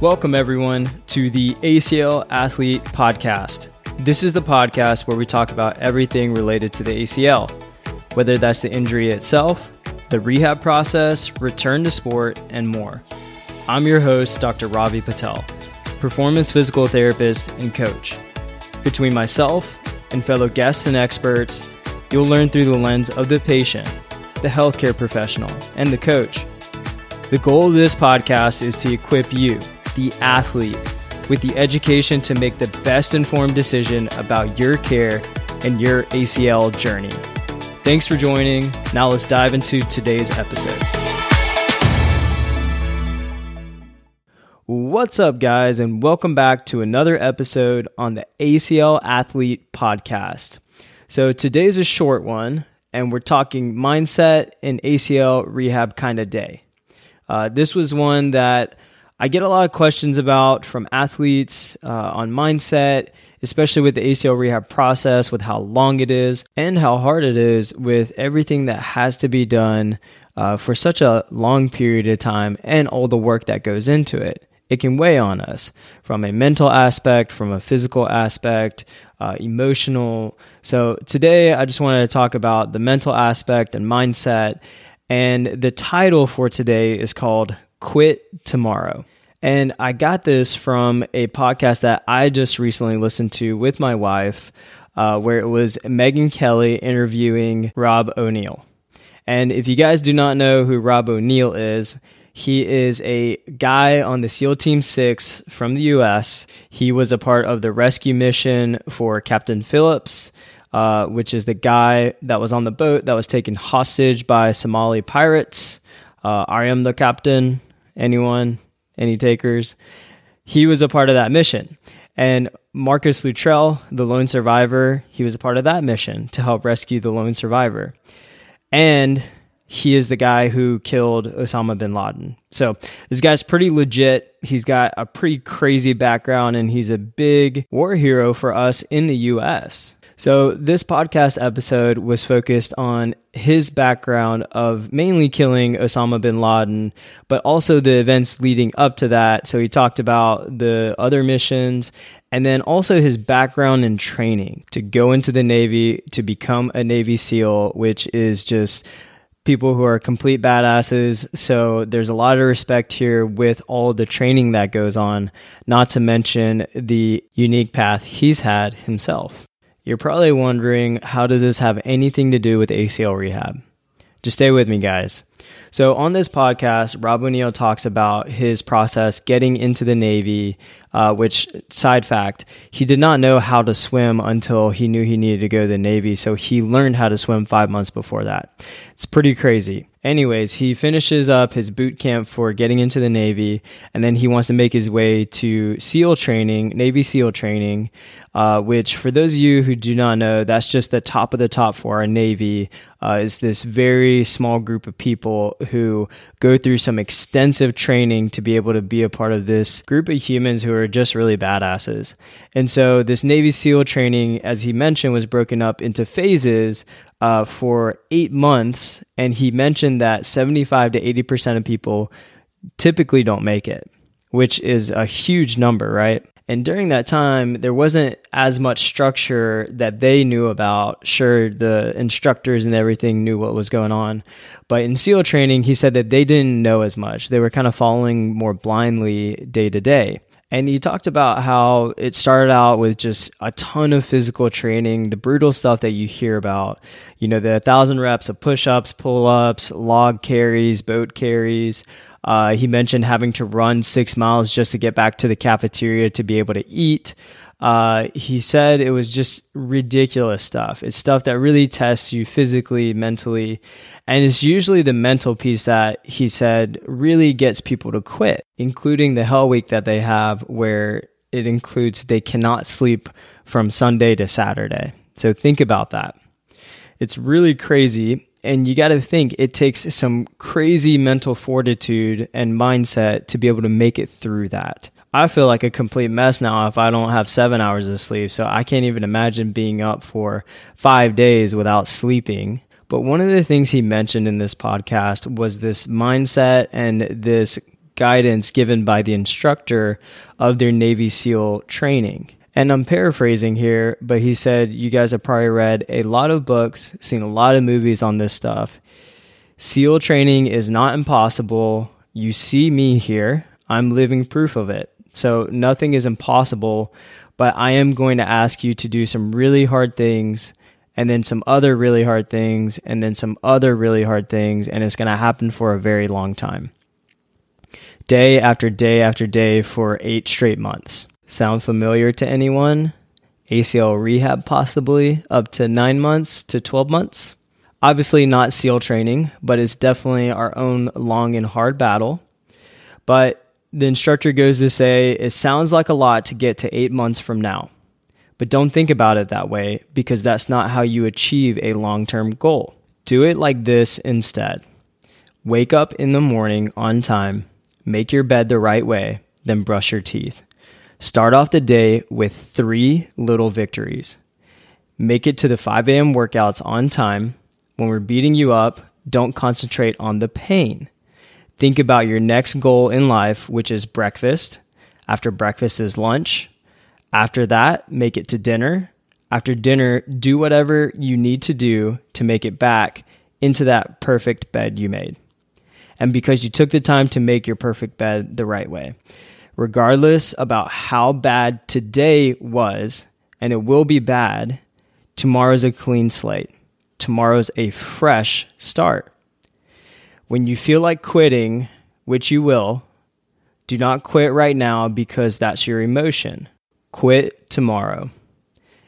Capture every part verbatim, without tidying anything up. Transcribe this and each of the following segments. Welcome everyone to the A C L Athlete Podcast. This is the podcast where we talk about everything related to the A C L, whether that's the injury itself, the rehab process, return to sport, and more. I'm your host, Doctor Ravi Patel, performance physical therapist and coach. Between myself and fellow guests and experts, you'll learn through the lens of the patient, the healthcare professional, and the coach. The goal of this podcast is to equip you, the athlete, with the education to make the best informed decision about your care and your A C L journey. Thanks for joining. Now let's dive into today's episode. What's up, guys, and welcome back to another episode on the A C L Athlete Podcast. So today's a short one, and we're talking mindset and A C L rehab kind of day. Uh, this was one that I get a lot of questions about from athletes uh, on mindset, especially with the A C L rehab process, with how long it is and how hard it is with everything that has to be done uh, for such a long period of time and all the work that goes into it. It can weigh on us from a mental aspect, from a physical aspect, uh, emotional. So today I just wanted to talk about the mental aspect and mindset. And the title for today is called Quit Tomorrow. And I got this from a podcast that I just recently listened to with my wife, uh, where it was Megyn Kelly interviewing Rob O'Neill. And if you guys do not know who Rob O'Neill is, he is a guy on the SEAL Team six from the U S. He was a part of the rescue mission for Captain Phillips, uh, which is the guy that was on the boat that was taken hostage by Somali pirates. Uh, I am the captain. Anyone? Any takers? He was a part of that mission. And Marcus Luttrell, the lone survivor, he was a part of that mission to help rescue the lone survivor. And he is the guy who killed Osama bin Laden. So this guy's pretty legit. He's got a pretty crazy background, and he's a big war hero for us in the U S. So this podcast episode was focused on his background of mainly killing Osama bin Laden, but also the events leading up to that. So he talked about the other missions and then also his background and training to go into the Navy, to become a Navy SEAL, which is just people who are complete badasses. So there's a lot of respect here with all the training that goes on, not to mention the unique path he's had himself. You're probably wondering, how does this have anything to do with A C L rehab? Just stay with me, guys. So on this podcast, Rob O'Neill talks about his process getting into the Navy, uh, which, side fact, he did not know how to swim until he knew he needed to go to the Navy, so he learned how to swim five months before that. It's pretty crazy. Anyways, he finishes up his boot camp for getting into the Navy, and then he wants to make his way to SEAL training, Navy SEAL training, uh, which for those of you who do not know, that's just the top of the top for our Navy. Uh, it's this very small group of people who go through some extensive training to be able to be a part of this group of humans who are just really badasses. And so this Navy SEAL training, as he mentioned, was broken up into phases Uh, for eight months, and he mentioned that seventy-five to eighty percent of people typically don't make it, which is a huge number, right? And during that time, there wasn't as much structure that they knew about. Sure, the instructors and everything knew what was going on, but in SEAL training, he said that they didn't know as much. They were kind of following more blindly day to day. And he talked about how it started out with just a ton of physical training, the brutal stuff that you hear about, you know, the thousand reps of push-ups, pull-ups, log carries, boat carries. Uh, he mentioned having to run six miles just to get back to the cafeteria to be able to eat. Uh, he said it was just ridiculous stuff. It's stuff that really tests you physically, mentally, and it's usually the mental piece that he said really gets people to quit, including the Hell Week that they have, where it includes they cannot sleep from Sunday to Saturday. So think about that. It's really crazy. And you got to think it takes some crazy mental fortitude and mindset to be able to make it through that. I feel like a complete mess now if I don't have seven hours of sleep. So I can't even imagine being up for five days without sleeping. But one of the things he mentioned in this podcast was this mindset and this guidance given by the instructor of their Navy SEAL training. And I'm paraphrasing here, but he said, you guys have probably read a lot of books, seen a lot of movies on this stuff. SEAL training is not impossible. You see me here. I'm living proof of it. So nothing is impossible, but I am going to ask you to do some really hard things and then some other really hard things and then some other really hard things, and it's going to happen for a very long time. Day after day after day for eight straight months. Sound familiar to anyone? A C L rehab possibly, up to nine months to twelve months. Obviously not SEAL training, but it's definitely our own long and hard battle. But the instructor goes to say, it sounds like a lot to get to eight months from now. But don't think about it that way, because that's not how you achieve a long-term goal. Do it like this instead. Wake up in the morning on time, make your bed the right way, then brush your teeth. Start off the day with three little victories. Make it to the five a.m. workouts on time. When we're beating you up, don't concentrate on the pain. Think about your next goal in life, which is breakfast. After breakfast is lunch. After that, make it to dinner. After dinner, do whatever you need to do to make it back into that perfect bed you made. And because you took the time to make your perfect bed the right way. Regardless about how bad today was, and it will be bad, tomorrow's a clean slate. Tomorrow's a fresh start. When you feel like quitting, which you will, do not quit right now because that's your emotion. Quit tomorrow.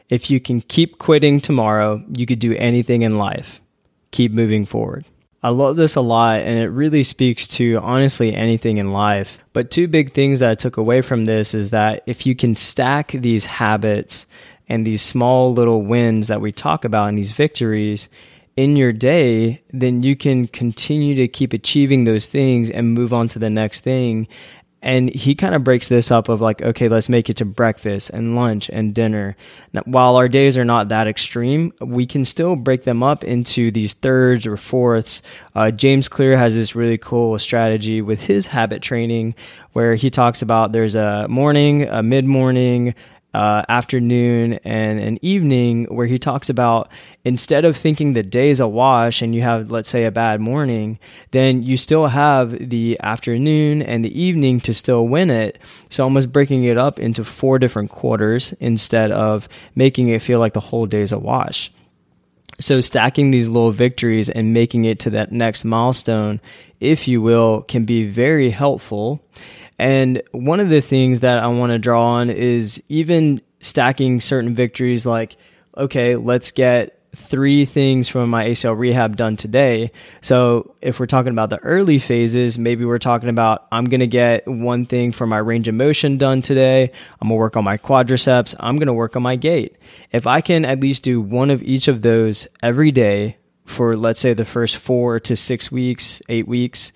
If you can keep quitting tomorrow, you could do anything in life. Keep moving forward. I love this a lot, and it really speaks to, honestly, anything in life. But two big things that I took away from this is that if you can stack these habits and these small little wins that we talk about and these victories in your day, then you can continue to keep achieving those things and move on to the next thing. And he kind of breaks this up of like, okay, let's make it to breakfast and lunch and dinner. Now, while our days are not that extreme, we can still break them up into these thirds or fourths. Uh, James Clear has this really cool strategy with his habit training where he talks about there's a morning, a mid-morning, Uh, afternoon and an evening, where he talks about instead of thinking the day's a wash and you have, let's say, a bad morning, then you still have the afternoon and the evening to still win it. So almost breaking it up into four different quarters instead of making it feel like the whole day's a wash. So stacking these little victories and making it to that next milestone, if you will, can be very helpful. And one of the things that I want to draw on is even stacking certain victories like, okay, let's get three things from my A C L rehab done today. So if we're talking about the early phases, maybe we're talking about I'm going to get one thing from my range of motion done today. I'm going to work on my quadriceps. I'm going to work on my gait. If I can at least do one of each of those every day for, let's say, the first four to six weeks, eight weeks,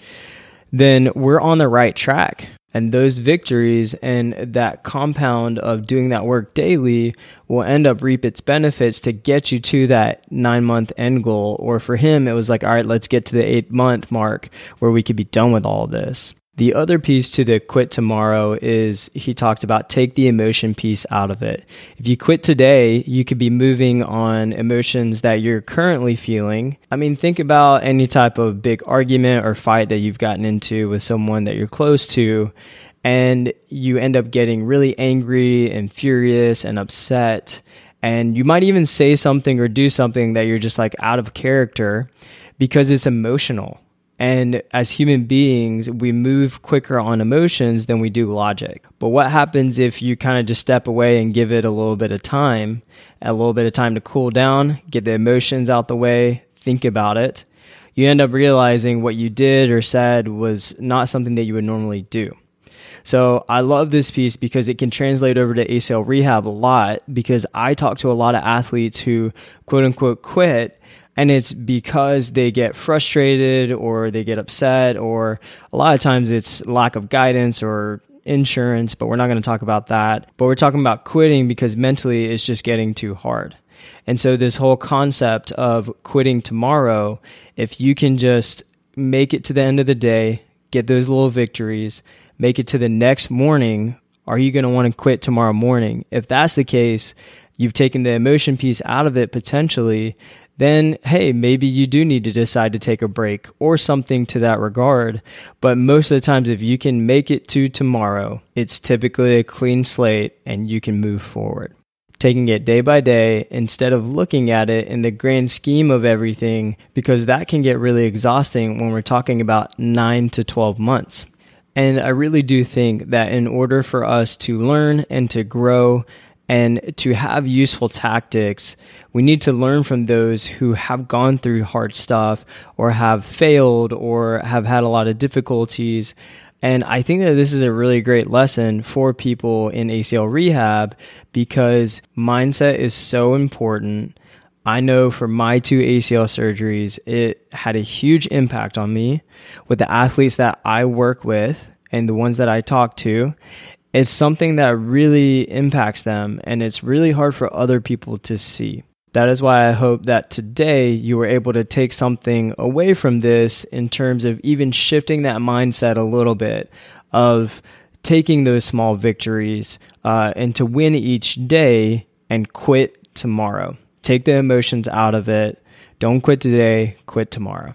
then we're on the right track. And those victories and that compound of doing that work daily will end up reap its benefits to get you to that nine-month end goal. Or for him, it was like, all right, let's get to the eight-month mark where we could be done with all this. The other piece to the quit tomorrow is he talked about take the emotion piece out of it. If you quit today, you could be moving on emotions that you're currently feeling. I mean, think about any type of big argument or fight that you've gotten into with someone that you're close to, and you end up getting really angry and furious and upset. And you might even say something or do something that you're just like out of character because it's emotional. And as human beings, we move quicker on emotions than we do logic. But what happens if you kind of just step away and give it a little bit of time, a little bit of time to cool down, get the emotions out the way, think about it? You end up realizing what you did or said was not something that you would normally do. So I love this piece because it can translate over to A C L rehab a lot, because I talk to a lot of athletes who quote unquote quit, And it's because they get frustrated or they get upset, or a lot of times it's lack of guidance or insurance, but we're not going to talk about that. But we're talking about quitting because mentally it's just getting too hard. And so this whole concept of quitting tomorrow, if you can just make it to the end of the day, get those little victories, make it to the next morning, are you going to want to quit tomorrow morning? If that's the case, you've taken the emotion piece out of it potentially, then, hey, maybe you do need to decide to take a break or something to that regard. But most of the times, if you can make it to tomorrow, it's typically a clean slate and you can move forward. Taking it day by day instead of looking at it in the grand scheme of everything, because that can get really exhausting when we're talking about nine to twelve months. And I really do think that in order for us to learn and to grow and to have useful tactics, we need to learn from those who have gone through hard stuff or have failed or have had a lot of difficulties. And I think that this is a really great lesson for people in A C L rehab because mindset is so important. I know for my two A C L surgeries, it had a huge impact on me with the athletes that I work with and the ones that I talk to. It's something that really impacts them, and it's really hard for other people to see. That is why I hope that today you were able to take something away from this in terms of even shifting that mindset a little bit of taking those small victories uh, and to win each day and quit tomorrow. Take the emotions out of it. Don't quit today, quit tomorrow.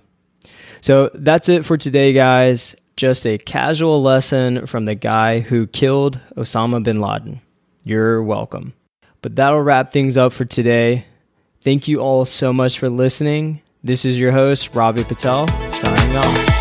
So that's it for today, guys. Just a casual lesson from the guy who killed Osama bin Laden. You're welcome. But that'll wrap things up for today. Thank you all so much for listening. This is your host, Ravi Patel, signing off.